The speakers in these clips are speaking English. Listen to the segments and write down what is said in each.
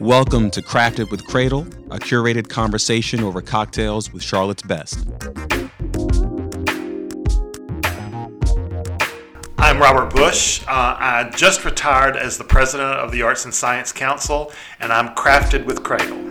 Welcome to Crafted with Cradle, a curated conversation over cocktails with Charlotte's best. I'm Robert Bush. I just retired as the president of the Arts and Science Council, and I'm Crafted with Cradle.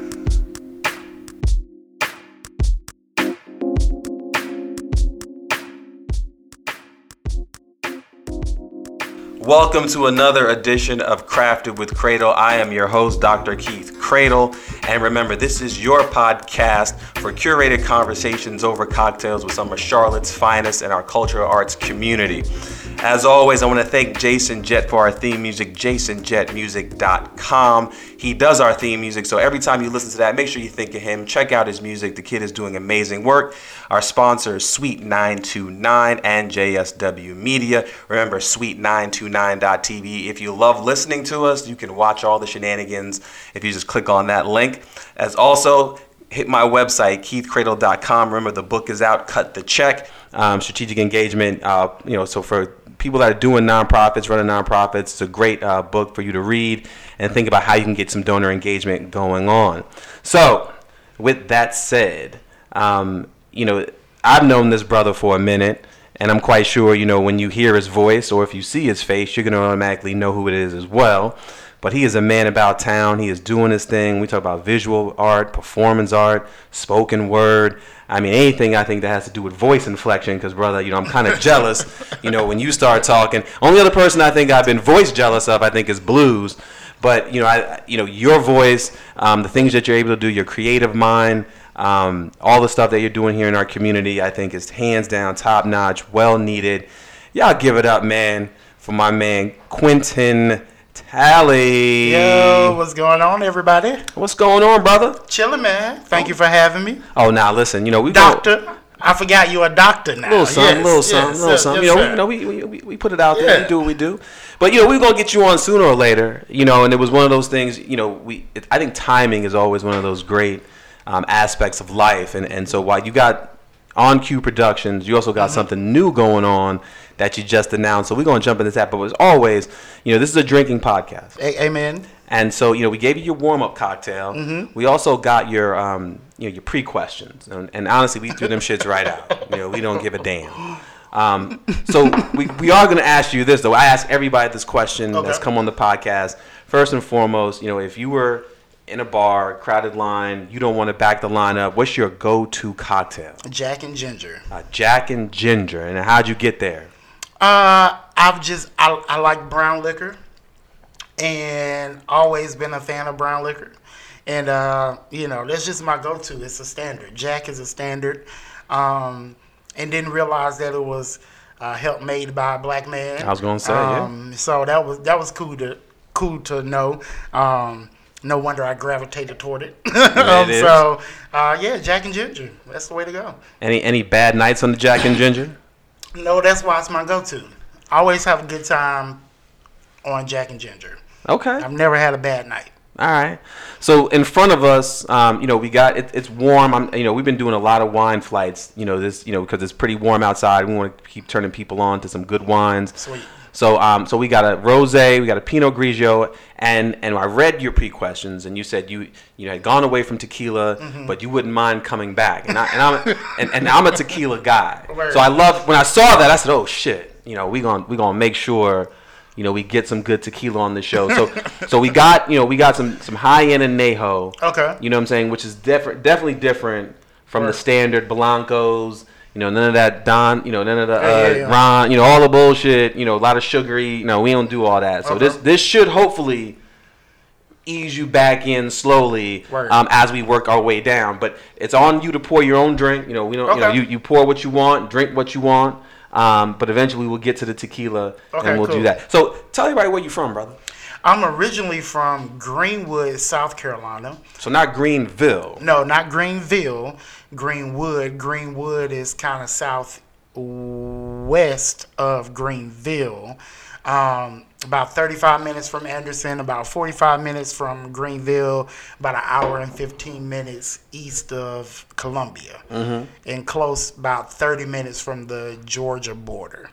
Welcome to another edition of Crafted with Cradle. I am your host, Dr. Keith Cradle. And remember, this is your podcast for curated conversations over cocktails with some of Charlotte's finest in our cultural arts community. As always, I want to thank Jason Jet for our theme music, jasonjetmusic.com. He does our theme music, so every time you listen to that, make sure you think of him. Check out his music. The kid is doing amazing work. Our sponsors, Sweet929 and JSW Media. Remember, Sweet929.tv. If you love listening to us, you can watch all the shenanigans if you just click on that link. As also, hit my website, keithcradle.com. Remember, the book is out, Cut the Check, Strategic Engagement. So for people that are doing nonprofits, running nonprofits, it's a great book for you to read and think about how you can get some donor engagement going on. So with that said, I've known this brother for a minute, and I'm quite sure, when you hear his voice or if you see his face, you're going to automatically know who it is as well. But he is a man about town. He is doing his thing. We talk about visual art, performance art, spoken word. I mean, anything I think that has to do with voice inflection, because, brother, I'm kind of jealous, when you start talking. Only other person I think I've been voice jealous of, I think, is Blues. But, your voice, the things that you're able to do, your creative mind, all the stuff that you're doing here in our community, I think is hands down, top notch, well needed. Y'all give it up, man, for my man, Quentin Talley. Yo, what's going on, everybody? What's going on, brother? Chilling, man. Thank you for having me. Oh, now listen, we doctor. I forgot you're a doctor now. Little something. We put it out there. Yeah. We do what we do. But we're gonna get you on sooner or later. And it was one of those things. I think timing is always one of those great aspects of life. And so while you got On Q Productions, you also got something new going on that you just announced. So we're going to jump into that. But as always, this is a drinking podcast. Amen. And so, we gave you your warm-up cocktail. Mm-hmm. We also got your, your pre-questions. And honestly, we threw them shits right out. We don't give a damn. So we are going to ask you this, though. I ask everybody this question that's come on the podcast. First and foremost, if you were in a bar, crowded line, you don't want to back the line up, what's your go-to cocktail? Jack and Ginger. Jack and Ginger. And how'd you get there? I like brown liquor, and always been a fan of brown liquor, and that's just my go-to. It's a standard. Jack is a standard, and didn't realize that it was help made by a black man. I was gonna say, yeah. So that was cool to know. No wonder I gravitated toward it. Jack and Ginger. That's the way to go. Any bad nights on the Jack and Ginger? No, that's why it's my go-to. I always have a good time on Jack and Ginger. Okay. I've never had a bad night. All right. So in front of us, we got it's warm. We've been doing a lot of wine flights. Because it's pretty warm outside. We want to keep turning people on to some good wines. Sweet. So so we got a rosé, we got a Pinot Grigio, and I read your pre-questions, and you said you had gone away from tequila, but you wouldn't mind coming back. And I'm a tequila guy. Word. So I love when I saw that, I said, "Oh shit, we going to make sure we get some good tequila on this show." So we got some high-end añejo. Okay. You know what I'm saying, which is definitely different from the standard Blancos. None of that Don, none of the Ron, all the bullshit, a lot of sugary. We don't do all that. So this should hopefully ease you back in slowly as we work our way down. But it's on you to pour your own drink. We don't. You pour what you want, drink what you want. But eventually we'll get to the tequila and we'll do that. So tell everybody where you're from, brother. I'm originally from Greenwood, South Carolina. So not Greenville. No, not Greenville. Greenwood. Greenwood is kind of southwest of Greenville. about 35 minutes from Anderson, about 45 minutes from Greenville, about an hour and 15 minutes east of Columbia, mm-hmm. and close about 30 minutes from the Georgia border.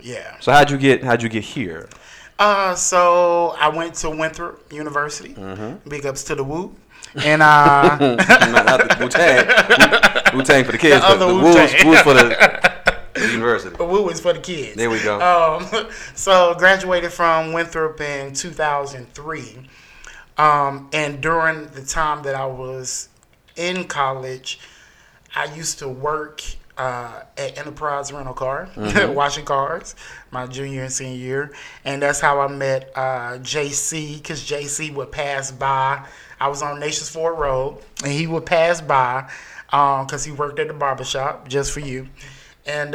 Yeah. So how'd you get here? So I went to Winthrop University. Mm-hmm. Big ups to the Woo. And not the Wu-Tang. Wu-Tang for the kids, but the Woo's for the university. The Woo is for the kids. There we go. So graduated from Winthrop in 2003. And during the time that I was in college, I used to work at Enterprise Rental Car, mm-hmm. washing cars, my junior and senior year. And that's how I met JC, because JC would pass by. I was on Nations Ford Road, and he would pass by because he worked at the barbershop, just for you. And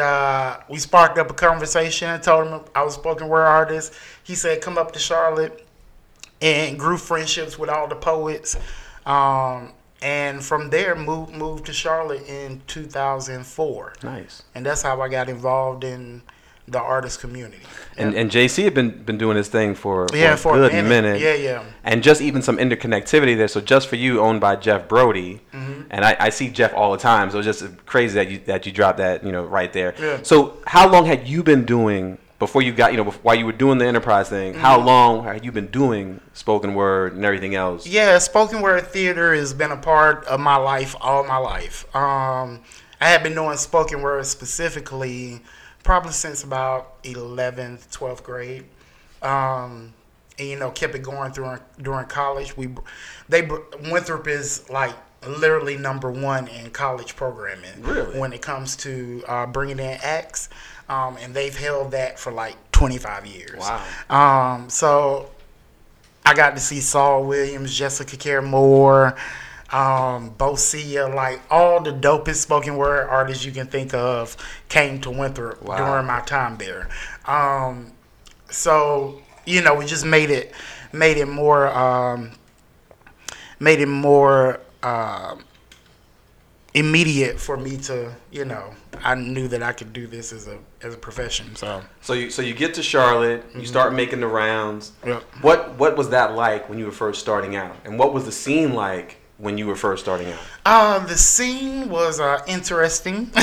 we sparked up a conversation, told him I was a spoken word artist. He said, come up to Charlotte, and grew friendships with all the poets. And from there, moved to Charlotte in 2004. Nice. And that's how I got involved in the artist community. And JC had been doing his thing for a good minute. Yeah. And just even some interconnectivity there. So Just For You, owned by Jeff Brody, mm-hmm. and I see Jeff all the time. So it's just crazy that you dropped that right there. Yeah. So how long had you been doing before you got while you were doing the Enterprise thing? Mm-hmm. How long had you been doing spoken word and everything else? Yeah, spoken word theater has been a part of my life all my life. I had been doing spoken word specifically probably since about 11th, 12th grade. And, kept it going during college. Winthrop is like literally number one in college programming. Really? When it comes to bringing in acts. And they've held that for like 25 years. Wow. So I got to see Saul Williams, Jessica Care Moore, Bo Sia, like all the dopest spoken word artists you can think of came to Winthrop. Wow. During my time there. So we just made it more immediate for me to, I knew that I could do this as a profession. So you get to Charlotte, you mm-hmm. start making the rounds. Yep. What was that like when you were first starting out? And what was the scene like when you were first starting out? The scene was interesting. So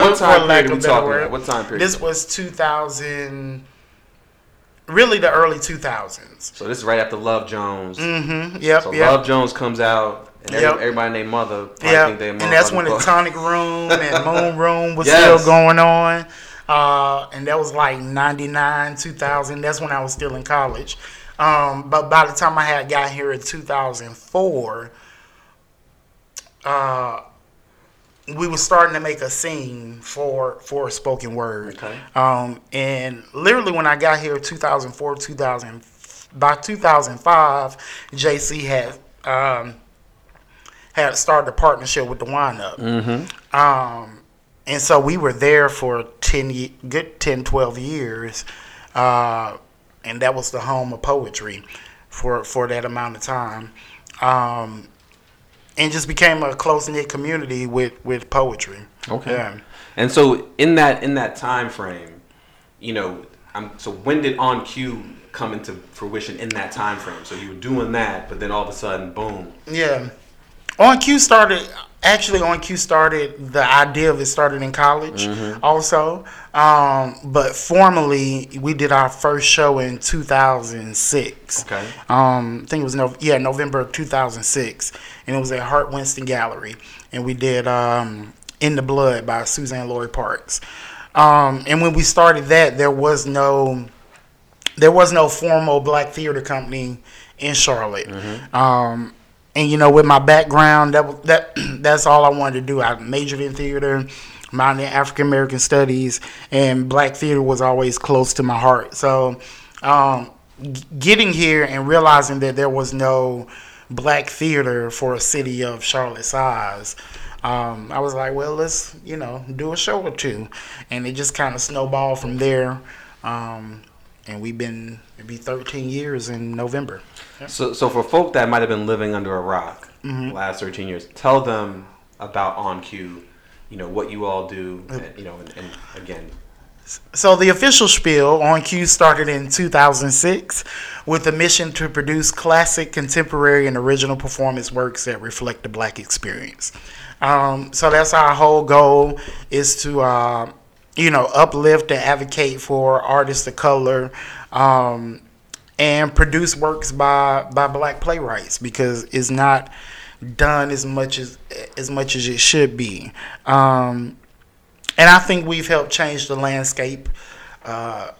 what time period are we talking about? What time period? This was 2000, really the early 2000s. So this is right after Love Jones. Mm-hmm. Yep. So Love Jones comes out. And everybody and their mother. Yep. Think and that's when the Tonic Room and Moon Room was still going on. And that was like 99, 2000. That's when I was still in college. But by the time I had got here in 2004, we were starting to make a scene for spoken word. Okay. And literally when I got here in 2004, by 2005, JC had started a partnership with the Wind Up. Mm-hmm. And so we were there for 12 years. And that was the home of poetry for that amount of time. And just became a close-knit community with poetry. Okay. Yeah. And so in that time frame, so when did On Q come into fruition in that time frame? So you were doing that, but then all of a sudden, boom. Yeah. On Q started, the idea of it started in college, mm-hmm. also. But formally, we did our first show in 2006. Okay. I think it was November of 2006. And it was at Hart Winston Gallery. And we did In the Blood by Suzanne Lori Parks. And when we started that, there was no formal black theater company in Charlotte. Mm-hmm. And with my background, that's all I wanted to do. I majored in theater, minor in African American studies, and black theater was always close to my heart. So, getting here and realizing that there was no black theater for a city of Charlotte's size, I was like, well, let's do a show or two, and it just kind of snowballed from there. And it'd be 13 years in November. Yeah. So for folk that might have been living under a rock, mm-hmm. the last 13 years, tell them about On Q, what you all do, and again, So the official spiel on Q started in 2006 with a mission to produce classic, contemporary, and original performance works that reflect the Black experience. So that's our whole goal, is to uplift and advocate for artists of color, and produce works by Black playwrights, because it's not done as much as it should be. And I think we've helped change the landscape of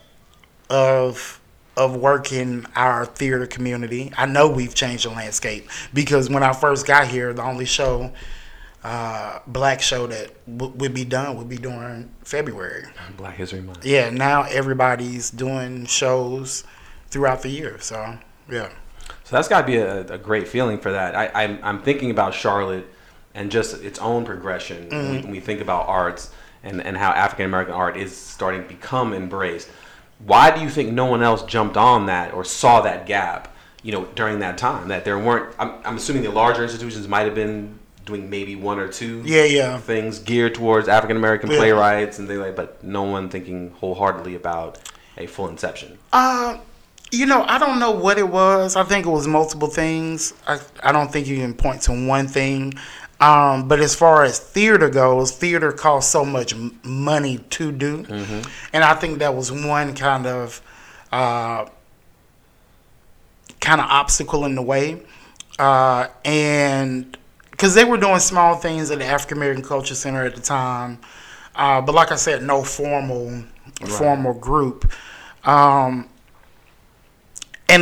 work in our theater community. I know we've changed the landscape, because when I first got here, the only show, Black show that would be done would be during February. Black History Month. Yeah, now everybody's doing shows throughout the year. So, yeah. So that's got to be a great feeling for that. I'm thinking about Charlotte and just its own progression when we think about arts. And how African-American art is starting to become embraced. Why do you think no one else jumped on that or saw that gap, during that time? That there weren't, I'm assuming the larger institutions might have been doing maybe one or two things geared towards African-American playwrights and things like that, but no one thinking wholeheartedly about a full inception. I don't know what it was. I think it was multiple things. I don't think you can point to one thing. But as far as theater goes, theater costs so much money to do. Mm-hmm. And I think that was one kind of obstacle in the way. And because they were doing small things at the African American Culture Center at the time. But like I said, no formal group. And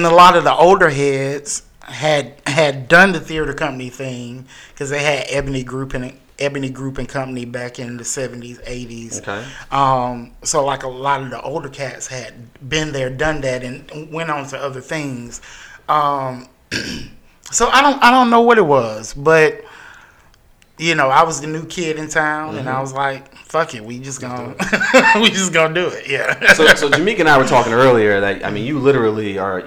a lot of the older heads had done the theater company thing, because they had Ebony Group and Company back in the 70s, 80s. Okay. So like a lot of the older cats had been there, done that, and went on to other things. So I don't know what it was, but I was the new kid in town, and I was like, "Fuck it, we just gonna do it." Yeah. So Jameka and I were talking earlier that you literally are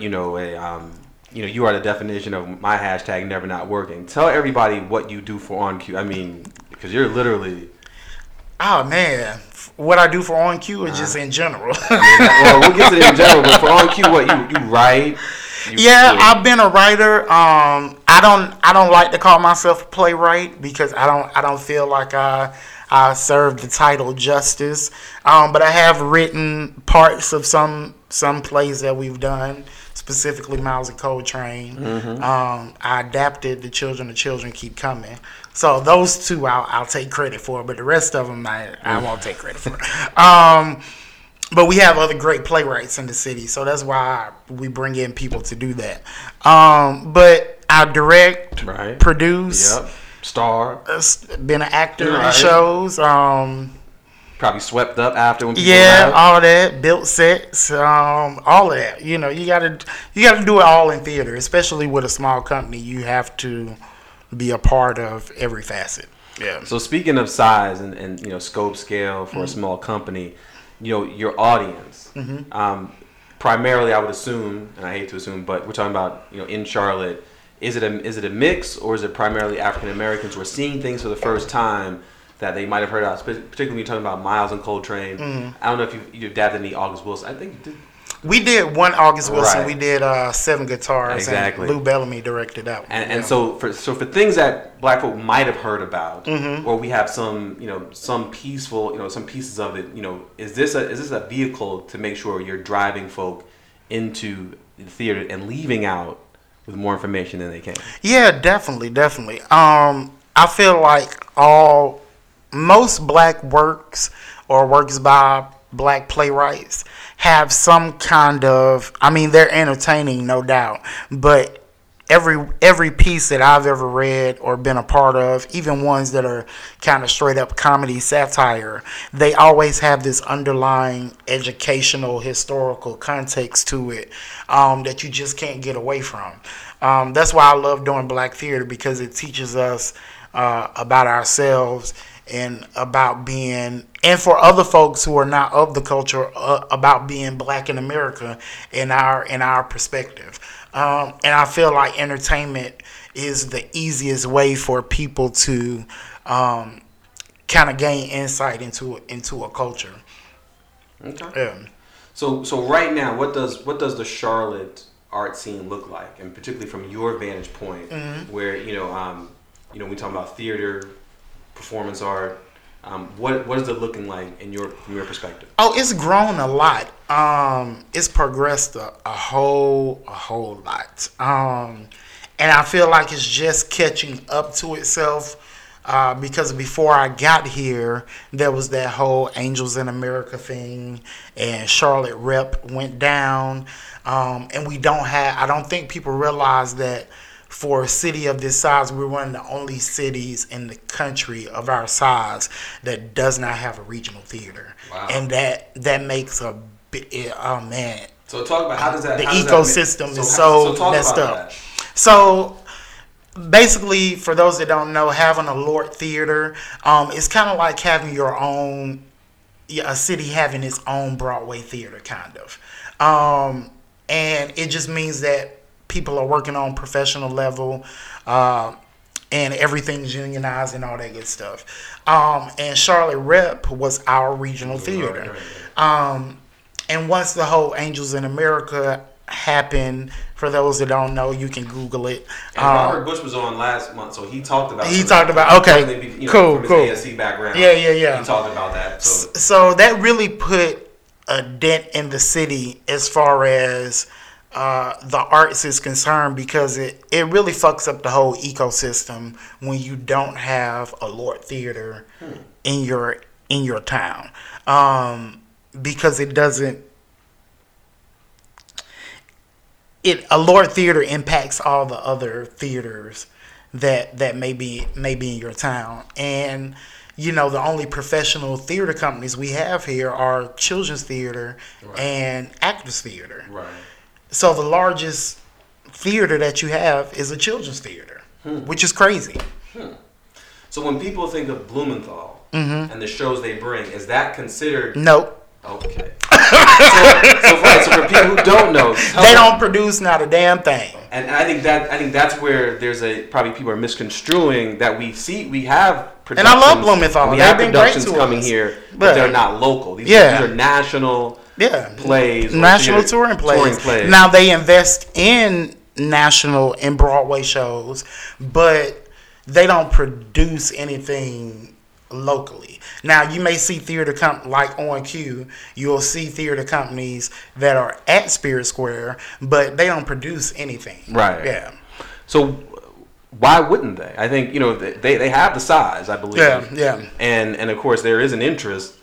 you are the definition of my hashtag never not working. Tell everybody what you do for On Q. Because you're literally. Oh man, what I do for On Q is just in general. We'll get to it in general, but for On Q, what you write? I've been a writer. I don't like to call myself a playwright, because I don't feel like I serve the title justice. But I have written parts of some plays that we've done. Specifically, Miles and Coltrane. Mm-hmm. I adapted The Children Keep Coming. So those two I'll take credit for, but the rest of them I won't take credit for. But we have other great playwrights in the city, so that's why we bring in people to do that. But I direct, produce, star, been an actor in shows. Probably swept up after when people arrived. All that, built sets, all of that. You gotta do it all in theater, especially with a small company. You have to be a part of every facet. Yeah. So speaking of size and scope, scale for a small company, your audience, primarily I would assume, and I hate to assume, but we're talking about in Charlotte, is it a mix, or is it primarily African Americans who are seeing things for the first time that they might have heard of, particularly when you're talking about Miles and Coltrane? I don't know if you adapted any August Wilson. I think you did. We did one August Wilson. Right. We did Seven Guitars. Exactly. And Lou Bellamy directed that one. And so for things that Black folk might have heard about, or we have some pieces of it. Is this a vehicle to make sure you're driving folk into the theater and leaving out with more information than they can? Yeah, definitely. I feel like most Black works or works by Black playwrights have some kind of, they're entertaining, no doubt, but every piece that I've ever read or been a part of, even ones that are kind of straight up comedy satire, they always have this underlying educational, historical context to it that you just can't get away from. That's why I love doing Black theater, because it teaches us about ourselves and about being, and for other folks who are not of the culture, about being Black in America in our perspective. And I feel like entertainment is the easiest way for people to kind of gain insight into a culture. Okay. Yeah. So right now, what does the Charlotte art scene look like, and particularly from your vantage point, where we talk about theater, performance art. What is it looking like from your perspective? Oh, it's grown a lot. It's progressed a whole lot. And I feel like it's just catching up to itself. Because before I got here, there was that whole Angels in America thing, and Charlotte Rep went down, and I don't think people realize that for a city of this size, we're one of the only cities in the country of our size that does not have a regional theater. Wow. And that makes a big, oh man. So talk about how does the ecosystem is so messed up. That. So basically, for those that don't know, having a LORT theater, it's kind of like having a city having its own Broadway theater, kind of. And it just means that people are working on professional level, and everything's unionized and all that good stuff. And Charlotte Rep was our regional theater. And once the whole Angels in America happened, for those that don't know, you can Google it. And Robert Bush was on last month, so he talked about. From his ASC background. Yeah. He talked about that. So that really put a dent in the city as far as the arts is concerned, because it really fucks up the whole ecosystem when you don't have a LORT theater in your town, because it doesn't. A LORT theater impacts all the other theaters that may be in your town. And the only professional theater companies we have here are children's theater and actors theater. Right. So the largest theater that you have is a children's theater, which is crazy. So when people think of Blumenthal and the shows they bring, is that considered? Nope. Okay. So for people who don't know, they don't produce not a damn thing. And I think that's where there's probably people are misconstruing that we have productions. And I love Blumenthal. We have productions coming here, but they're not local. These are national plays. National touring plays. Now they invest in national and Broadway shows, but they don't produce anything locally. Now you may see theater like On Q, you'll see theater companies that are at Spirit Square, but they don't produce anything. Right. Yeah. So why wouldn't they? I think they have the size, I believe. Yeah. Yeah. And of course there is an interest.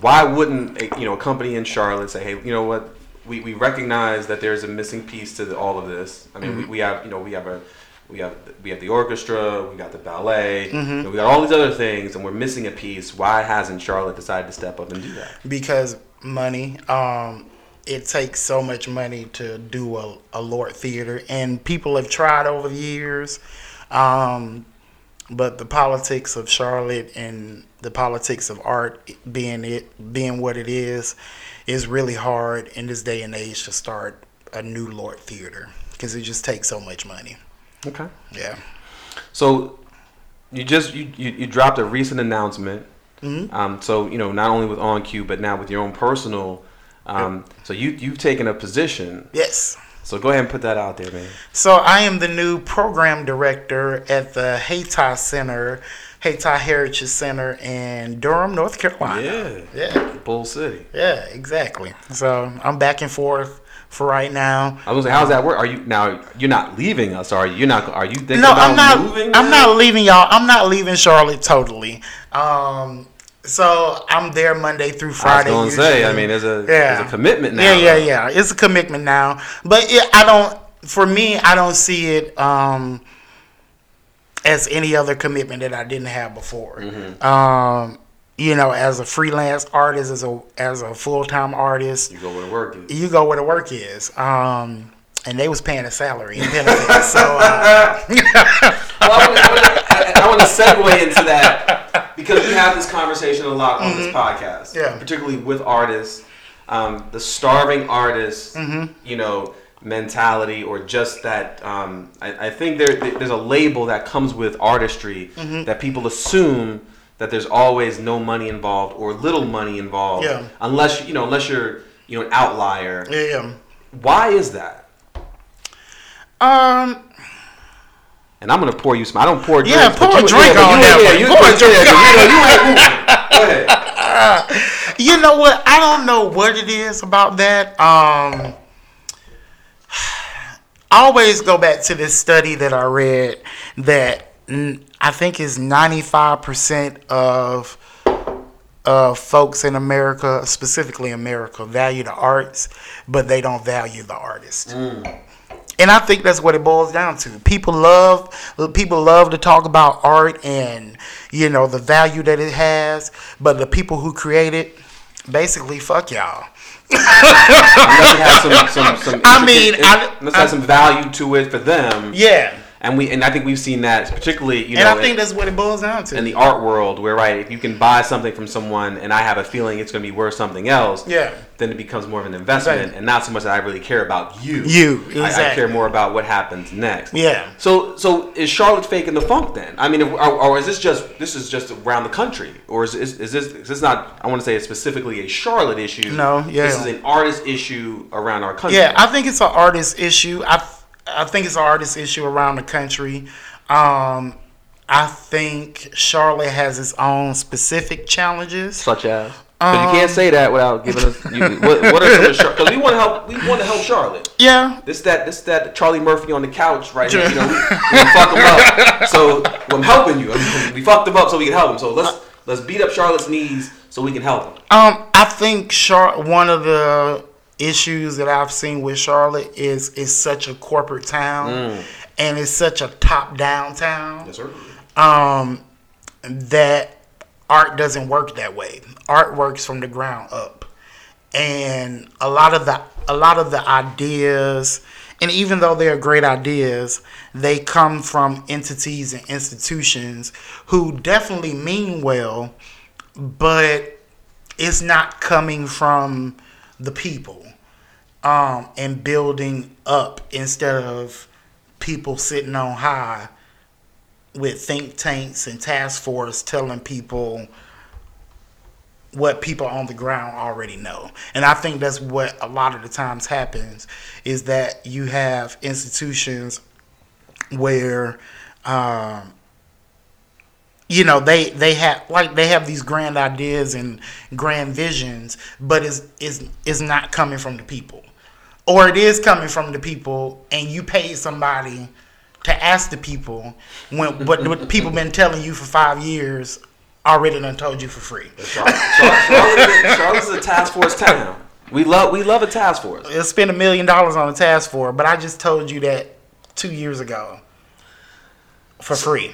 Why wouldn't a company in Charlotte say, hey, you know what? We recognize that there's a missing piece to all of this. I mean, we have the orchestra, we got the ballet, and we got all these other things, and we're missing a piece. Why hasn't Charlotte decided to step up and do that? Because money. It takes so much money to do a LORT theater, and people have tried over the years, but the politics of Charlotte and the politics of art being what it is really hard in this day and age to start a new LORT theater because it just takes so much money. Okay. Yeah. So you just you dropped a recent announcement. So not only with On Q, but now with your own personal. So you've taken a position. Yes. So go ahead and put that out there, man. So I am the new program director at the Hay-Ti Heritage Center in Durham, North Carolina. Yeah. Bull City. Yeah, exactly. So I'm back and forth. For right now, I was like, "How's that work? Are you now? You're not leaving us, are you? You're not? Are you thinking about moving? I'm not leaving y'all. I'm not leaving Charlotte totally. So I'm there Monday through Friday. I was gonna say, I mean, there's a commitment now. Yeah. It's a commitment now, but I don't see it as any other commitment that I didn't have before. As a freelance artist, as a full-time artist. You go where the work is. And they was paying a salary and benefits. So, I want to segue into that because we have this conversation a lot on this podcast, particularly with artists, the starving artist, mentality, or just that I think there's a label that comes with artistry that people assume that there's always no money involved or little money involved, yeah. unless you're an outlier. Yeah, yeah. Why is that? And I'm gonna pour you some. I don't pour drinks. Yeah, pour a drink on that one. Pour a drink. Go ahead. You know what? I don't know what it is about that. I always go back to this study that I read that I think is 95% of folks in America, specifically America, value the arts, but they don't value the artist. Mm. And I think that's what it boils down to. People love to talk about art and, you know, the value that it has, but the people who create it, basically, fuck y'all. It must have some value to it for them. Yeah. And I think we've seen that particularly, I think that's what it boils down to. In the art world, where, right, if you can buy something from someone and I have a feeling it's going to be worth something else, yeah, then it becomes more of an investment, right, and not so much that I really care about you. Exactly. I care more about what happens next. Yeah. So is Charlotte faking the funk then? I mean, or is this is just around the country? Or is this not, I want to say it's specifically a Charlotte issue. No, yeah. This is an artist issue around our country. Yeah, I think it's an artist issue. I think it's an artist issue around the country. I think Charlotte has its own specific challenges, such as. But you can't say that without giving us. What are some? Because we want to help Charlotte. Yeah. This Charlie Murphy on the couch right here. You know, we fuck him up. So I'm helping you. We fucked him up so we can help him. So let's beat up Charlotte's knees so we can help him. I think one of the issues that I've seen with Charlotte is it's such a corporate town, and it's such a top-down town. Yes, sir. That art doesn't work that way. Art works from the ground up, and a lot of the ideas, and even though they are great ideas, they come from entities and institutions who definitely mean well, but it's not coming from the people. And building up instead of people sitting on high with think tanks and task force telling people what people on the ground already know. And I think that's what a lot of the times happens, is that you have institutions where they have these grand ideas and grand visions, but it's not coming from the people. Or it is coming from the people, and you paid somebody to ask the people what people been telling you for 5 years already done told you for free. Charlotte's a task force town. We love a task force. They'll spend $1 million on a task force, but I just told you that 2 years ago. For free.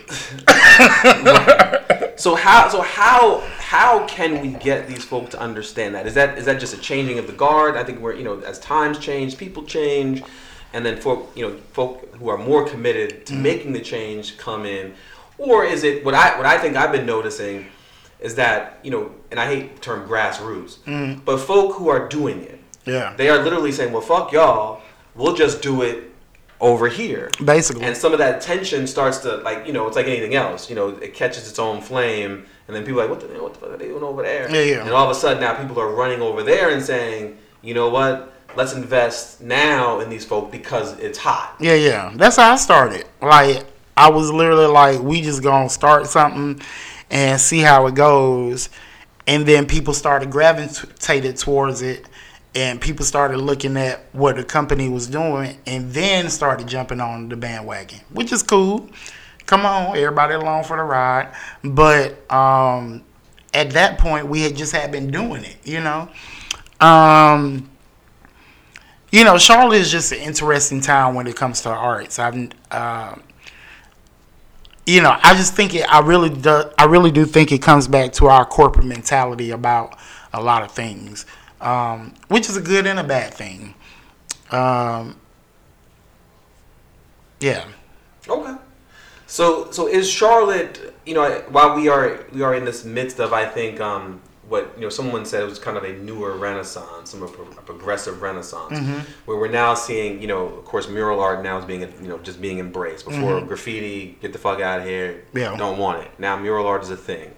Right. So how can we get these folks to understand that? Is that just a changing of the guard? I think we're, as times change, people change, and then folk who are more committed to making the change come in. Or is it what I think I've been noticing is that, and I hate the term grassroots, but folk who are doing it. Yeah. They are literally saying, well, fuck y'all, we'll just do it over here, basically, and some of that tension starts to, it's like anything else, it catches its own flame, and then people are like, what the fuck are they doing over there? Yeah, yeah. And all of a sudden, now people are running over there and saying, you know what? Let's invest now in these folk because it's hot. Yeah, yeah. That's how I started. I was literally like, we just gonna start something and see how it goes, and then people started gravitated towards it. And people started looking at what the company was doing and then started jumping on the bandwagon, which is cool. Come on, everybody along for the ride. But at that point, we had been doing it, Charlotte is just an interesting town when it comes to arts. I just think I really do think it comes back to our corporate mentality about a lot of things. Which is a good and a bad thing. Yeah. Okay. So is Charlotte, while we are in this midst of, I think, what, someone said it was kind of a newer renaissance, some of a progressive renaissance, where we're now seeing, of course, mural art now is being, just being embraced. Before graffiti, get the fuck out of here, don't want it. Now mural art is a thing.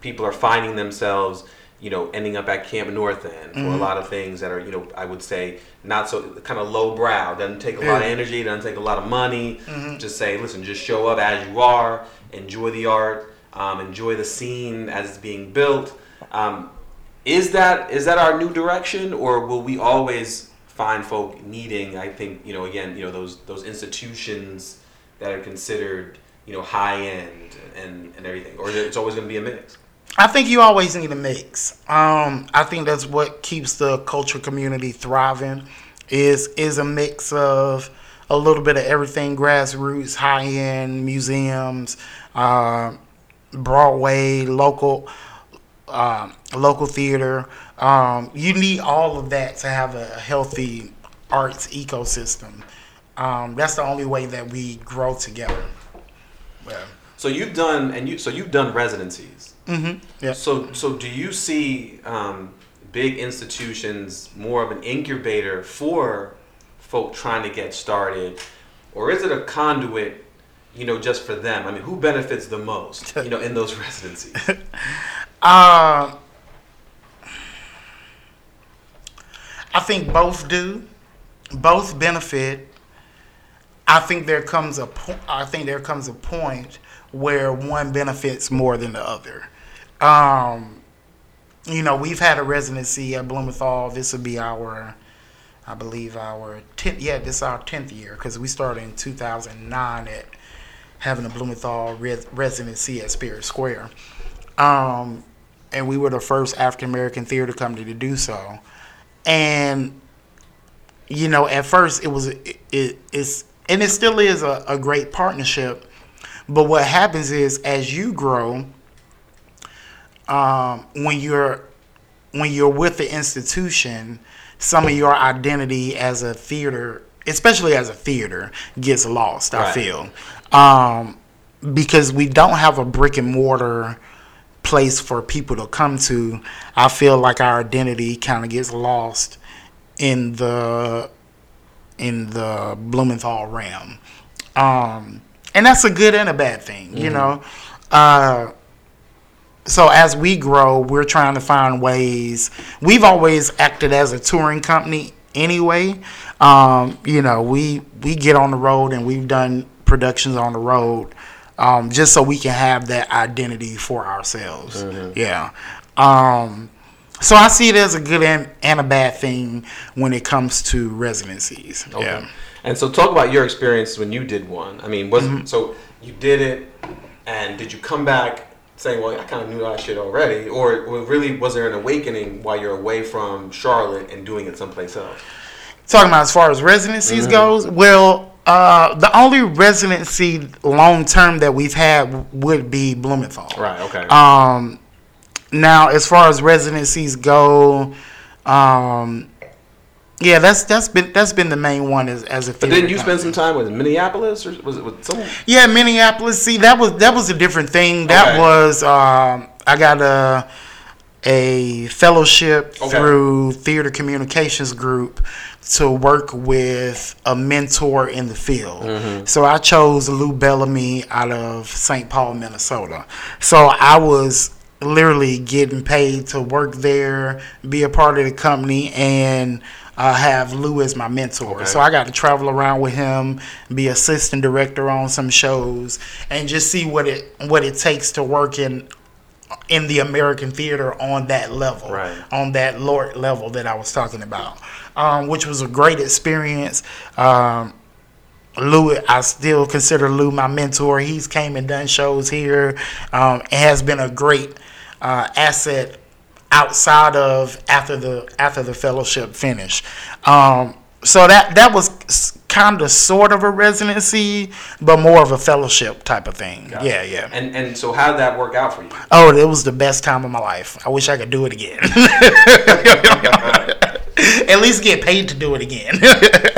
People are finding themselves, you know, ending up at Camp North End for a lot of things that are, you know, I would say not so kind of low brow. Doesn't take a lot of energy, doesn't take a lot of money. Just say, listen, just show up as you are, enjoy the art, enjoy the scene as it's being built. Is that our new direction, or will we always find folk needing, I think, you know, again, you know, those institutions that are considered, you know, high end and everything, or it's always going to be a mix? I think you always need a mix. I think that's what keeps the culture community thriving is a mix of a little bit of everything: grassroots, high end, museums, Broadway, local theater. You need all of that to have a healthy arts ecosystem. That's the only way that we grow together. Yeah. So you've done residencies. Mm-hmm. Yeah. So do you see big institutions more of an incubator for folk trying to get started, or is it a conduit, you know, just for them? I mean, who benefits the most, you know, in those residencies? I think both do. Both benefit. I think there comes a point where one benefits more than the other. You know, we've had a residency at Blumenthal. This would be our 10th year, because we started in 2009 at having a Blumenthal residency at Spirit Square. And we were the first African-American theater company to do so. And, you know, at first it still is a great partnership. But what happens is, as you grow, when you're with the institution, some of your identity as a theater, especially as a theater, gets lost. Right. I feel because we don't have a brick and mortar place for people to come to. I feel like our identity kind of gets lost in the Blumenthal realm. And that's a good and a bad thing, you know. So as we grow, we're trying to find ways. We've always acted as a touring company anyway. You know, we get on the road, and we've done productions on the road just so we can have that identity for ourselves. Mm-hmm. Yeah. So I see it as a good and a bad thing when it comes to residencies. Okay. Yeah. And so talk about your experience when you did one. I mean, so you did it, and did you come back saying, well, I kind of knew that shit already? Or really, was there an awakening while you're away from Charlotte and doing it someplace else? Talking about as far as residencies goes, well, the only residency long-term that we've had would be Blumenthal. Right, okay. Now, as far as residencies go, yeah, that's been the main one as a theater. But didn't you spend some time with Minneapolis, or was it with someone? Yeah, Minneapolis. See, that was a different thing. That was I got a fellowship through Theater Communications Group to work with a mentor in the field. Mm-hmm. So I chose Lou Bellamy out of St. Paul, Minnesota. So I was literally getting paid to work there, be a part of the company, and have Lou as my mentor. Okay. So I got to travel around with him, be assistant director on some shows, and just see what it takes to work in the American theater on that level, on that LORT level that I was talking about, which was a great experience. Lou, I still consider Lou my mentor. He's came and done shows here, and has been a great asset outside of after the fellowship finished. So that was kind of sort of a residency, but more of a fellowship type of thing. Got yeah, it. Yeah. And so how did that work out for you? Oh, it was the best time of my life. I wish I could do it again. At least get paid to do it again.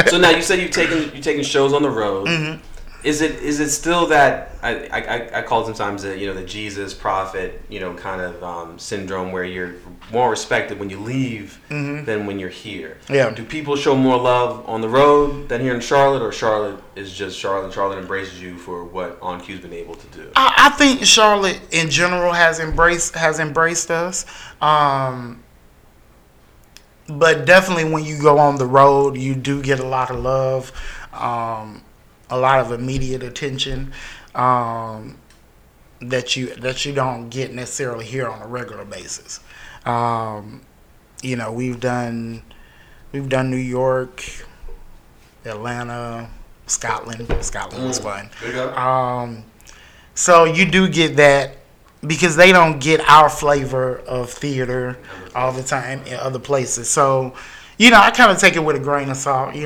So now you said you've taken shows on the road. Mm-hmm. Is it still that I call it sometimes the Jesus prophet kind of syndrome where you're more respected when you leave than when you're here? Yeah. Do people show more love on the road than here in Charlotte, or Charlotte is just Charlotte? Charlotte embraces you for what On Q's been able to do. I think Charlotte in general has embraced us, but definitely when you go on the road, you do get a lot of love. A lot of immediate attention that you don't get necessarily here on a regular basis. We've done New York, Atlanta, Scotland. Scotland was fun. So you do get that because they don't get our flavor of theater all the time in other places. So. I kind of take it with a grain of salt,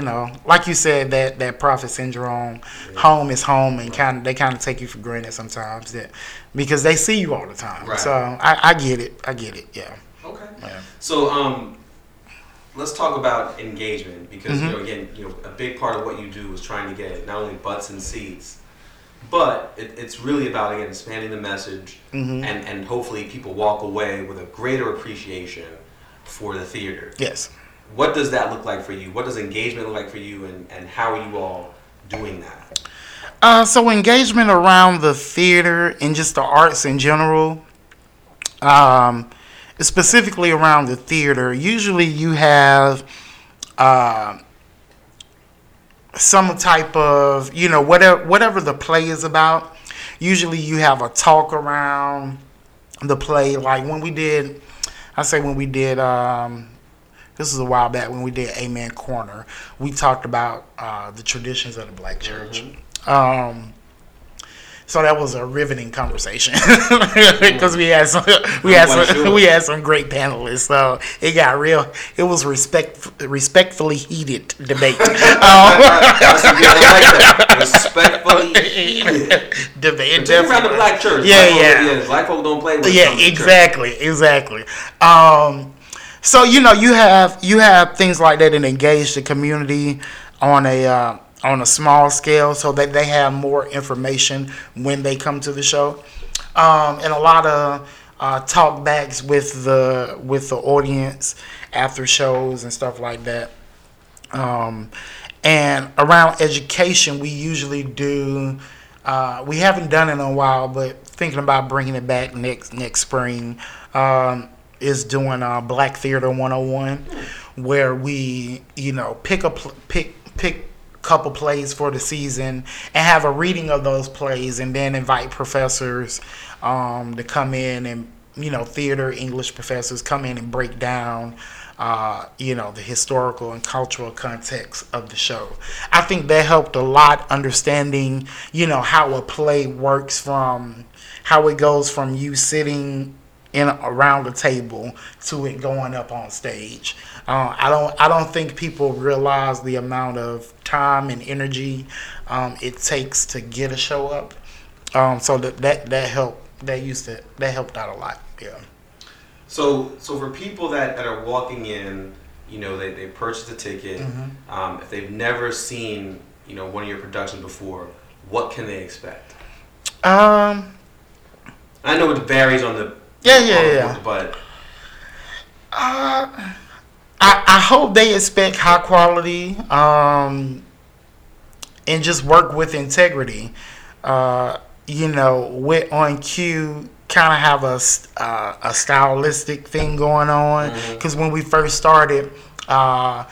Like you said, that prophet syndrome, home is home, and they kind of take you for granted sometimes because they see you all the time. Right. So I get it. Yeah. Okay. Yeah. So let's talk about engagement because, a big part of what you do is trying to get not only butts and seats, but it's really about, again, expanding the message and hopefully people walk away with a greater appreciation for the theater. Yes. What does that look like for you? What does engagement look like for you, and how are you all doing that? So engagement around the theater and just the arts in general, specifically around the theater, usually you have some type of, whatever the play is about. Usually you have a talk around the play. Like this was a while back when we did Amen Corner. We talked about the traditions of the Black church. So that was a riveting conversation because we had some great panelists. So it got real. It was respectfully heated debate. Respectfully heated debate. Definitely around the Black church. Yeah. Black folk don't play with. Yeah, exactly. So you have things like that and engage the community on a small scale so that they have more information when they come to the show, and a lot of talk backs with the audience after shows and stuff like that. And around education, we usually do. We haven't done it in a while, but thinking about bringing it back next spring. Is doing Black Theater 101, where we pick a couple plays for the season and have a reading of those plays, and then invite professors to come in and theater English professors come in and break down the historical and cultural context of the show. I think that helped a lot understanding how a play works, from how it goes from you sitting around the table to it going up on stage. I don't think people realize the amount of time and energy it takes to get a show up. So that helped out a lot. Yeah. So for people that are walking in, they purchased a ticket. If they've never seen one of your productions before, what can they expect? I know it varies on the. Yeah. But I hope they expect high quality and just work with integrity. With On Q kind of have a stylistic thing going on, because when we first started, I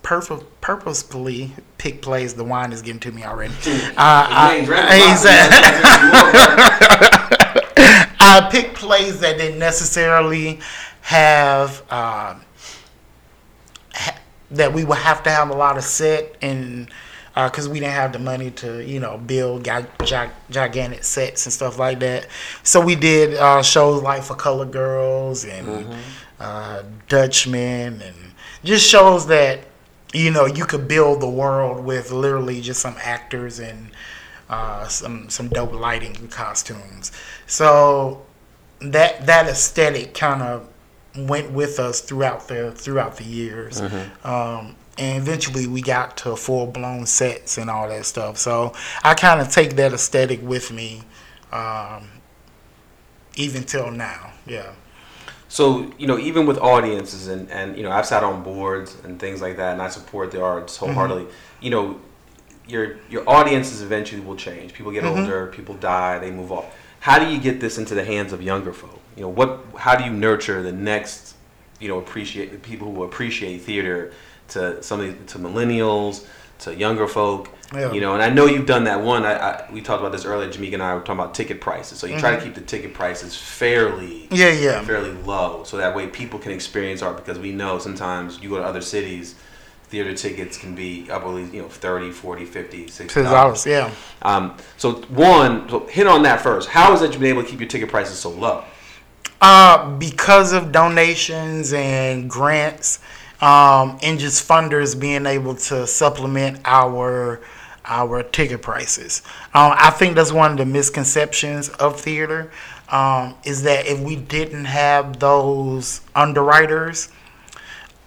purposefully pick plays. The wine is getting to me already. I picked plays that didn't necessarily have that we would have to have a lot of set, and because we didn't have the money to build gigantic sets and stuff like that. So we did shows like For Colored Girls and Dutchman, and just shows that you could build the world with literally just some actors and some dope lighting and costumes. So that aesthetic kind of went with us throughout the years. And eventually we got to full-blown sets and all that stuff. So I kind of take that aesthetic with me even till now, yeah. So, you know, even with audiences and, you know, I've sat on boards and things like that, and I support the arts wholeheartedly. Mm-hmm. You know, your audiences eventually will change. People get mm-hmm. older, people die, they move off. How do you get this into the hands of younger folk? You know, how do you nurture the next, you know, people who appreciate theater, to to millennials, to younger folk, yeah. You know, and I know you've done that one. We talked about this earlier. Jameka and I were talking about ticket prices. So you mm-hmm. try to keep the ticket prices fairly low, so that way people can experience art, because we know sometimes you go to other cities, theater tickets can be upwards, you know, $30, $40, $50, $60. Yeah. So hit on that first. How is it you've been able to keep your ticket prices so low? Because of donations and grants. And just funders being able to supplement our ticket prices. I think that's one of the misconceptions of theater, is that if we didn't have those underwriters,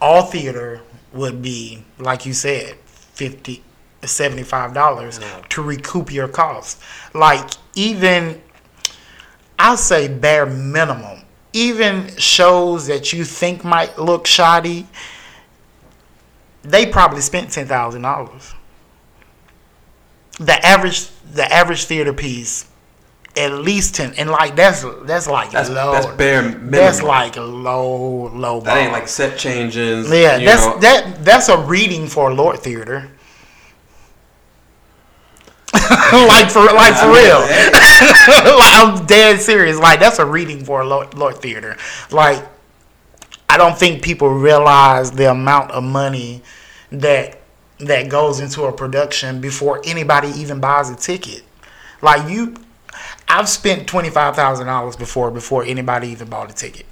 all theater would be, like you said, $50, $75 to recoup your costs. Like, even, I'll say bare minimum, even shows that you think might look shoddy, they probably spent $10,000. The average theater piece, at least 10, and like that's low. That's bare minimum. That's like low. That ain't like set changes. Yeah, that's a reading for LORT theater. for real. Like, I'm dead serious. Like, that's a reading for LORT theater. Like, I don't think people realize the amount of money that goes into a production before anybody even buys a ticket. Like, I've spent $25,000 before anybody even bought a ticket.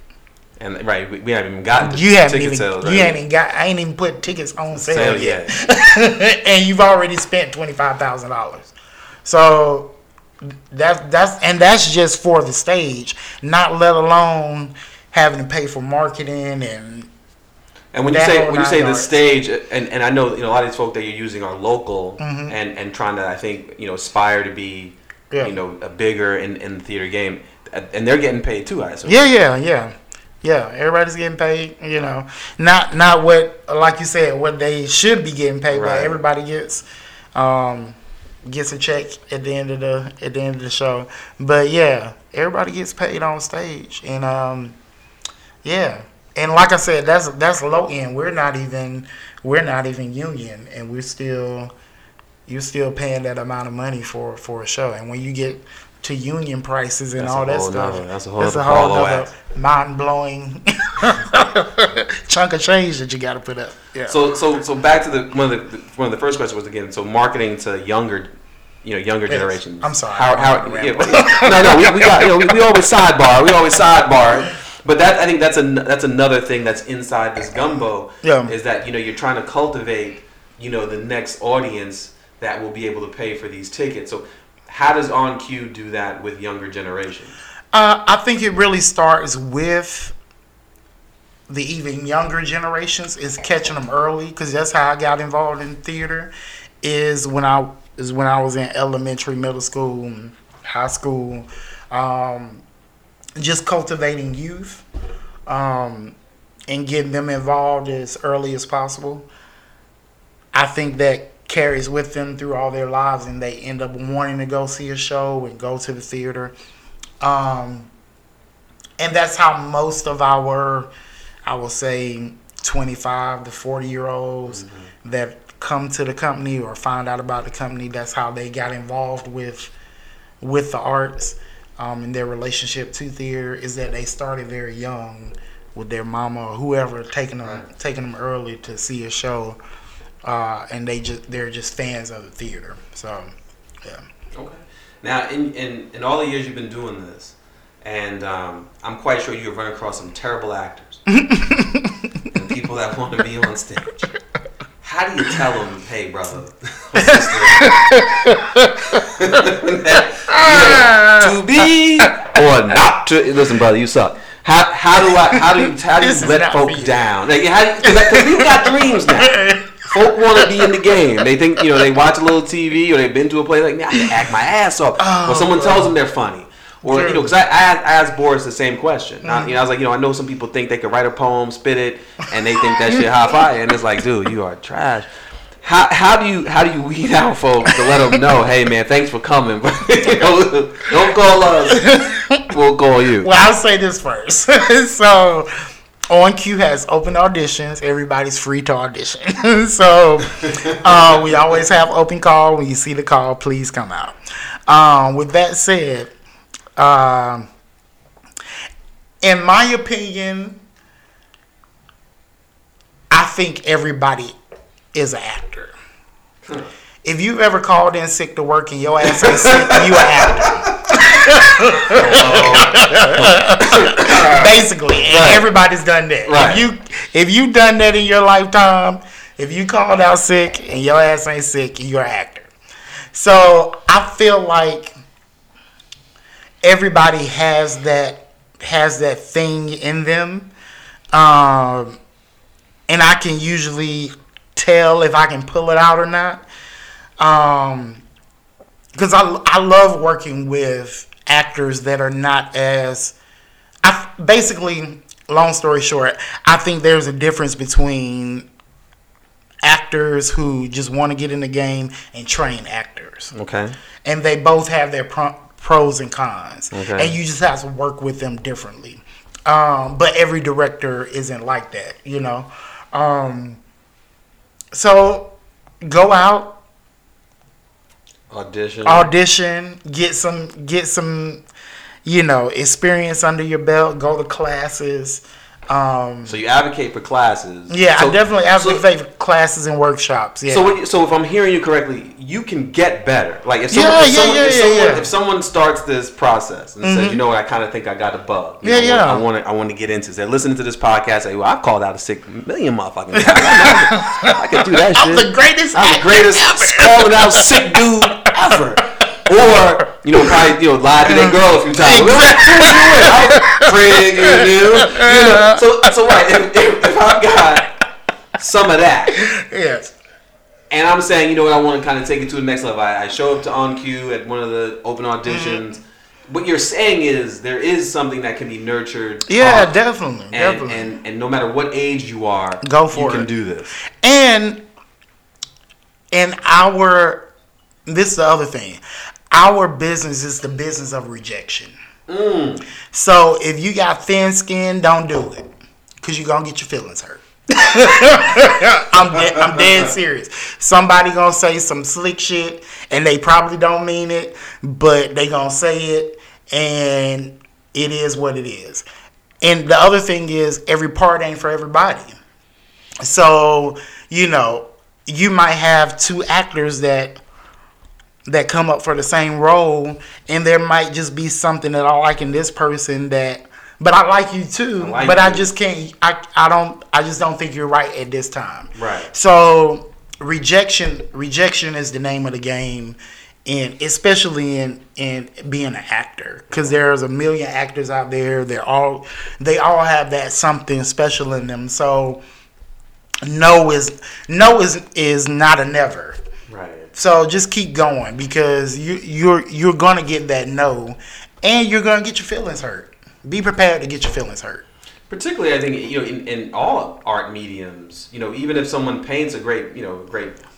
And right, we haven't even gotten ticket sales. Right? I ain't even put tickets on sale yet. And you've already spent $25,000. So that's just for the stage, not let alone having to pay for marketing and when you say the stage, and I know, you know, a lot of these folk that you're using are local, mm-hmm. and trying to, I think, you know, aspire to be, yeah. you know, a bigger in the theater game, and they're getting paid too, I assume. Yeah. Everybody's getting paid, you know, not what, like you said, what they should be getting paid, right. But everybody gets a check at the end of the show. But yeah, everybody gets paid on stage, and yeah, and like I said, that's low end. We're not even union, and you're still paying that amount of money for a show. And when you get to union prices and all that stuff, that's a whole other mind blowing chunk of change that you got to put up. Yeah. So back to one of the first questions was, again, so marketing to younger generations. I'm sorry. We always sidebar. But that, I think that's another thing that's inside this gumbo, yeah. is that, you know, you're trying to cultivate, you know, the next audience that will be able to pay for these tickets. So how does On Q do that with younger generations? I think it really starts with the even younger generations, is catching them early, because that's how I got involved in theater, is when I was in elementary, middle school, high school. Just cultivating youth, and getting them involved as early as possible. I think that carries with them through all their lives, and they end up wanting to go see a show and go to the theater. And that's how most of our, I will say, 25 to 40-year-olds mm-hmm. that come to the company or find out about the company, that's how they got involved with the arts. And their relationship to theater is that they started very young with their mama or whoever taking them early to see a show, and they're just fans of the theater. So, yeah. Okay. Now, in all the years you've been doing this, and I'm quite sure you've run across some terrible actors and people that want to be on stage. How do you tell them, hey, brother, to be or not to? Listen, brother, you suck. How do you let folk down? Because you got dreams now. folk want to be in the game. They think, you know, they watch a little TV or they've been to a play like, man, I can act my ass off. Or someone tells them they're funny. Or, you know, because I asked Boris the same question. Mm-hmm. I was like, you know, I know some people think they could write a poem, spit it, and they think that shit hot fire. And it's like, dude, you are trash. How do you weed out folks to let them know, hey, man, thanks for coming. Don't call us. We'll call you. Well, I'll say this first. So, On Q has open auditions. Everybody's free to audition. So, we always have open call. When you see the call, please come out. With that said, in my opinion, I think everybody is an actor. If you've ever called in sick to work and your ass ain't sick, you an actor. Basically, and everybody's done that. Right. If you done that in your lifetime, if you called out sick and your ass ain't sick, you're an actor. So I feel like everybody has that thing in them, and I can usually tell if I can pull it out or not, because I love working with actors that are not as basically, long story short, I think there's a difference between actors who just want to get in the game and trained actors. Okay, and they both have their pros and cons, okay. And you just have to work with them differently. But every director isn't like that, you know. So go out, audition, get some, you know, experience under your belt. Go to classes. So you advocate for classes? Yeah, I definitely advocate for classes and workshops. Yeah. So if I'm hearing you correctly, you can get better. Like if someone starts this process and says, you know what, I kind of think I got a bug. I want to get into this. They're listening to this podcast. Say, well, I've called out a 6 million motherfucking guys. I can do that shit. I'm the greatest calling out sick dude ever. Or, you know, probably, you know, lied to that girl a few times. Frig, you know. So right, if I've got some of that. Yes. And I'm saying, you know what, I want to kind of take it to the next level. I show up to On Q at one of the open auditions. Mm-hmm. What you're saying is there is something that can be nurtured. Yeah, definitely. And no matter what age you are, you can do this. And this is the other thing. Our business is the business of rejection. So if you got thin skin, don't do it, because you're going to get your feelings hurt. I'm dead serious. Somebody going to say some slick shit, and they probably don't mean it, but they going to say it, and it is what it is. And the other thing is, every part ain't for everybody. So, you know, you might have two actors that come up for the same role, and there might just be something that I like in this person but I like you too, I just can't, I just don't think you're right at this time. Right. So rejection is the name of the game, and especially in being an actor, because there's a million actors out there. They all have that something special in them. So no is not a never. So just keep going, because you're gonna get that no, and you're gonna get your feelings hurt. Be prepared to get your feelings hurt. Particularly, I think, you know, in all art mediums, you know, even if someone paints a great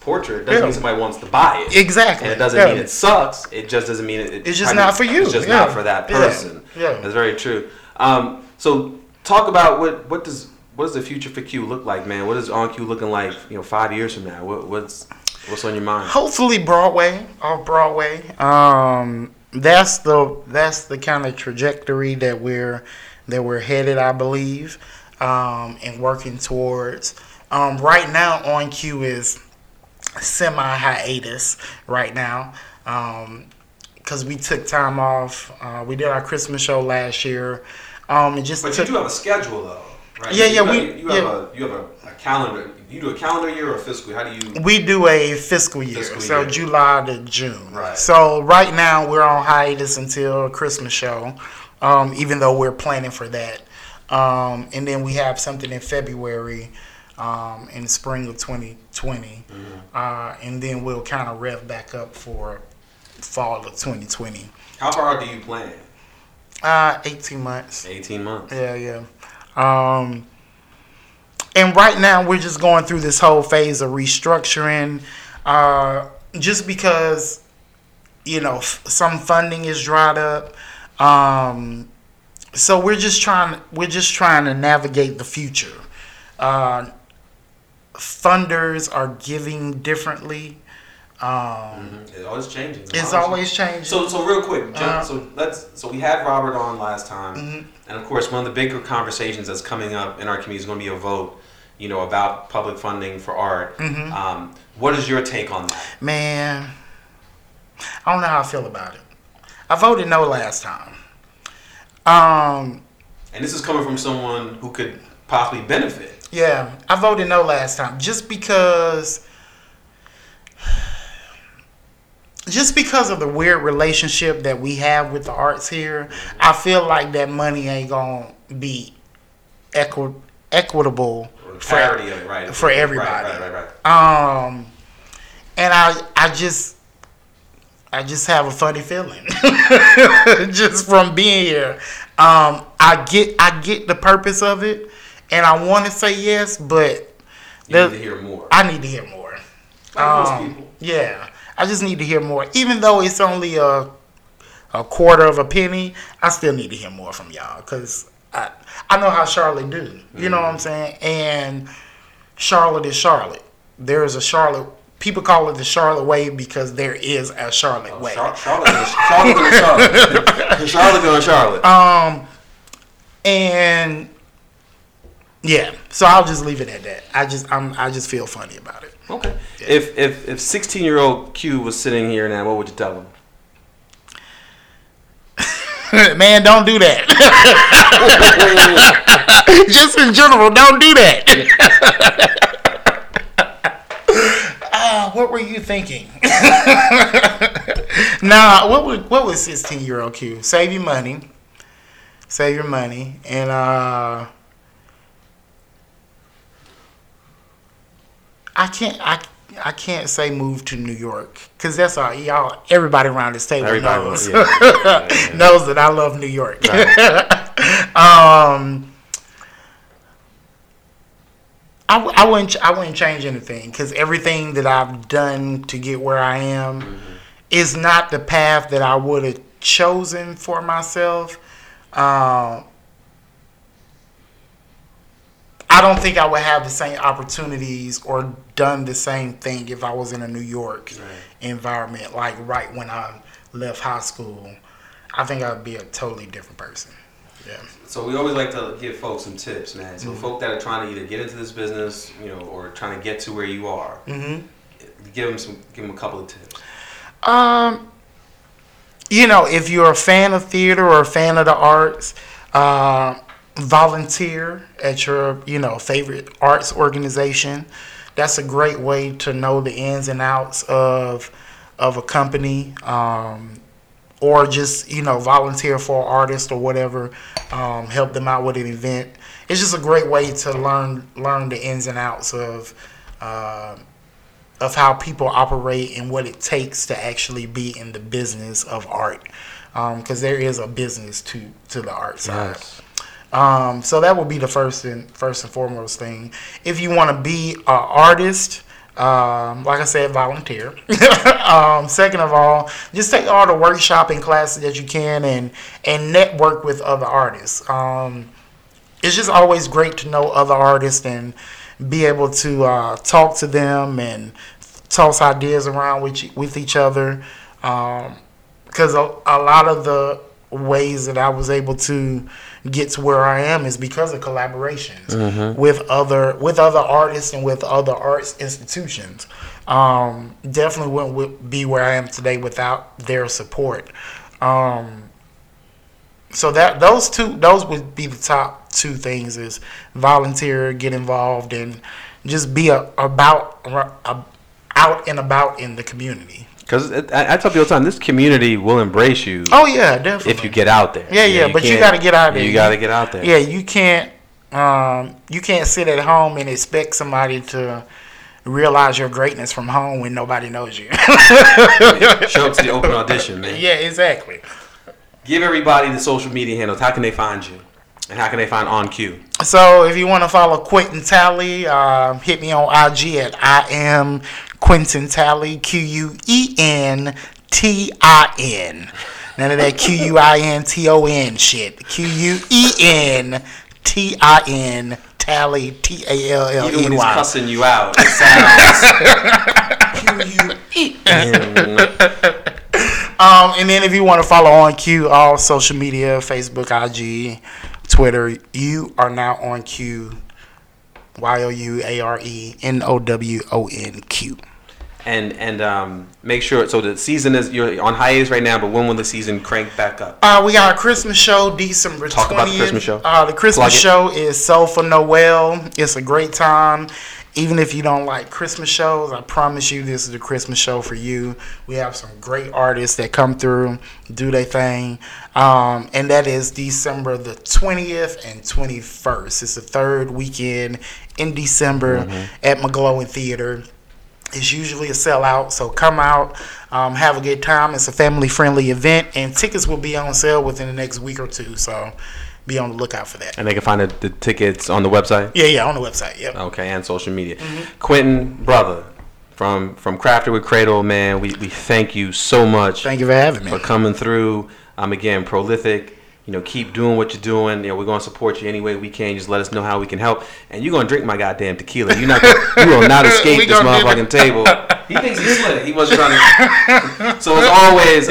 portrait, it doesn't mean somebody wants to buy it. Exactly. And it doesn't mean it sucks. It just doesn't mean it's just not for you. It's just not for that person. Yeah. That's very true. So talk about what does the future for Q look like, man? What is On Q looking like, you know, 5 years from now? What's on your mind? Hopefully Broadway, off Broadway. That's the kind of trajectory that we're headed, I believe, and working towards. Right now, On Q is semi-hiatus right now, because we took time off. We did our Christmas show last year. You do have a schedule, though, right? You have a calendar. You do a calendar year or a fiscal? How do you? We do a fiscal year, July to June. Right. So right now we're on hiatus until Christmas show, even though we're planning for that. And then we have something in February in the spring of 2020. Mm-hmm. And then we'll kind of rev back up for fall of 2020. How far out do you plan? 18 months. 18 months. Yeah. And right now we're just going through this whole phase of restructuring, just because, you know, some funding is dried up. So we're just trying to navigate the future. Funders are giving differently. It's always changing. So real quick, so we had Robert on last time, mm-hmm. and of course one of the bigger conversations that's coming up in our community is going to be a vote, you know, about public funding for art. Mm-hmm. What is your take on that? Man, I don't know how I feel about it. I voted no last time. And this is coming from someone who could possibly benefit. Yeah, I voted no last time just because of the weird relationship that we have with the arts here. I feel like that money ain't gonna be equitable for everybody. Right. And I just have a funny feeling just from being here. I get the purpose of it, and I want to say yes, but I need to hear more. Like most people. Yeah. I just need to hear more. Even though it's only a quarter of a penny, I still need to hear more from y'all, because I know how Charlotte do. You mm-hmm. know what I'm saying? And Charlotte is Charlotte. There is a Charlotte. People call it the Charlotte way because there is a Charlotte way. Charlotte. And yeah, so I'll just leave it at that. I just feel funny about it. Okay. Yeah. If 16-year-old Q was sitting here now, what would you tell him? Man, don't do that. Just in general, don't do that. What were you thinking? Nah, what would 16-year-old Q? Save your money, and I can't say move to New York, because that's all y'all. Everybody around this table knows. Yeah. Knows that I love New York. Right. I wouldn't change anything, because everything that I've done to get where I am mm-hmm. is not the path that I would have chosen for myself. I don't think I would have the same opportunities or done the same thing if I was in a New York right. environment, like right when I left high school. I think I'd be a totally different person. Yeah. So we always like to give folks some tips, man. So mm-hmm. folk that are trying to either get into this business, you know, or trying to get to where you are, mm-hmm. give them a couple of tips. You know, if you're a fan of theater or a fan of the arts, volunteer at your, you know, favorite arts organization. That's a great way to know the ins and outs of a company, or just, you know, volunteer for an artist or whatever. Help them out with an event. It's just a great way to learn the ins and outs of how people operate and what it takes to actually be in the business of art, because there is a business to the art side. Yes. So that would be the first and foremost thing. If you want to be an artist, like I said, volunteer. Second of all, just take all the workshopping classes that you can and network with other artists. It's just always great to know other artists and be able to talk to them and toss ideas around with each other. Because a lot of the ways that I was able to get to where I am is because of collaborations mm-hmm. with other artists and with other arts institutions. Definitely wouldn't be where I am today without their support. So that those would be the top two things: is volunteer, get involved, and just be out and about in the community. Because I tell people all the time, this community will embrace you. Oh, yeah, definitely. If you get out there. Yeah, but you got to get out there. You got to get out there. Yeah, you can't You can't sit at home and expect somebody to realize your greatness from home when nobody knows you. Show up to the open audition, man. Yeah, exactly. Give everybody the social media handles. How can they find you? And how can they find On Q? So if you want to follow Quentin Talley, hit me on IG at I am Quentin Talley, QUENTIN. None of that QUINTON shit. QUENTIN Talley, TALLEY. Even when he's cussing you out, it sounds QUEN. And then if you want to follow On Q, all social media, Facebook, IG, Twitter, you are now On Q, YOUARENOWONQ. And make sure, so the season is, you're on hiatus right now, but when will the season crank back up? We got a Christmas show, December 20th. Talk about the Christmas show. The Christmas show is Soul for Noel. It's a great time. Even if you don't like Christmas shows, I promise you this is the Christmas show for you. We have some great artists that come through, do their thing. And that is December the 20th and 21st. It's the third weekend in December at McGlowan Theater. It's usually a sellout, so come out, have a good time. It's a family-friendly event, and tickets will be on sale within the next week or two, so be on the lookout for that. And they can find the tickets on the website? Yeah, on the website, yeah. Okay, and social media. Mm-hmm. Quentin, brother, from Crafted with Cradle, man, we thank you so much. Thank you for having me. For coming through. Again, prolific. You know, keep doing what you're doing. You know, we're going to support you any way we can. Just let us know how we can help. And you're going to drink my goddamn tequila. You will not escape this motherfucking table. He thinks he's slick. He wasn't trying to. So as always,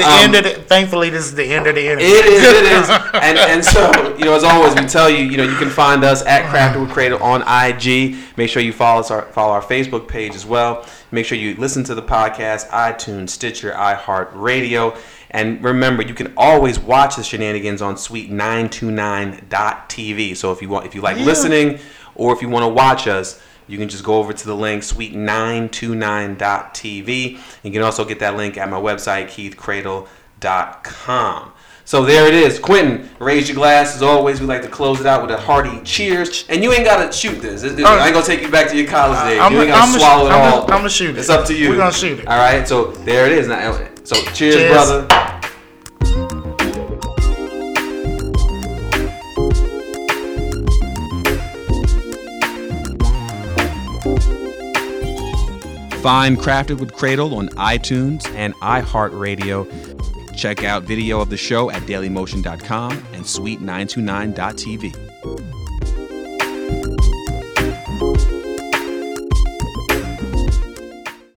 thankfully, this is the end of the interview. It is. And so, you know, as always, we tell you, you know, you can find us at Crafted with Cradle on IG. Make sure you follow our Facebook page as well. Make sure you listen to the podcast, iTunes, Stitcher, iHeartRadio. And remember, you can always watch the shenanigans on Sweet929.tv. So if you like listening, or if you want to watch us, you can just go over to the link Sweet929.tv. You can also get that link at my website, KeithCradle.com. So there it is. Quentin, raise your glass. As always, we like to close it out with a hearty cheers. And you ain't got to shoot this. I ain't going to take you back to your college days. You ain't got to swallow it all. I'm going to shoot it. It's up to you. We're going to shoot it. All right, so there it is. Now, so cheers, brother. Find Crafted with Cradle on iTunes and iHeartRadio. Check out video of the show at dailymotion.com and sweet929.tv.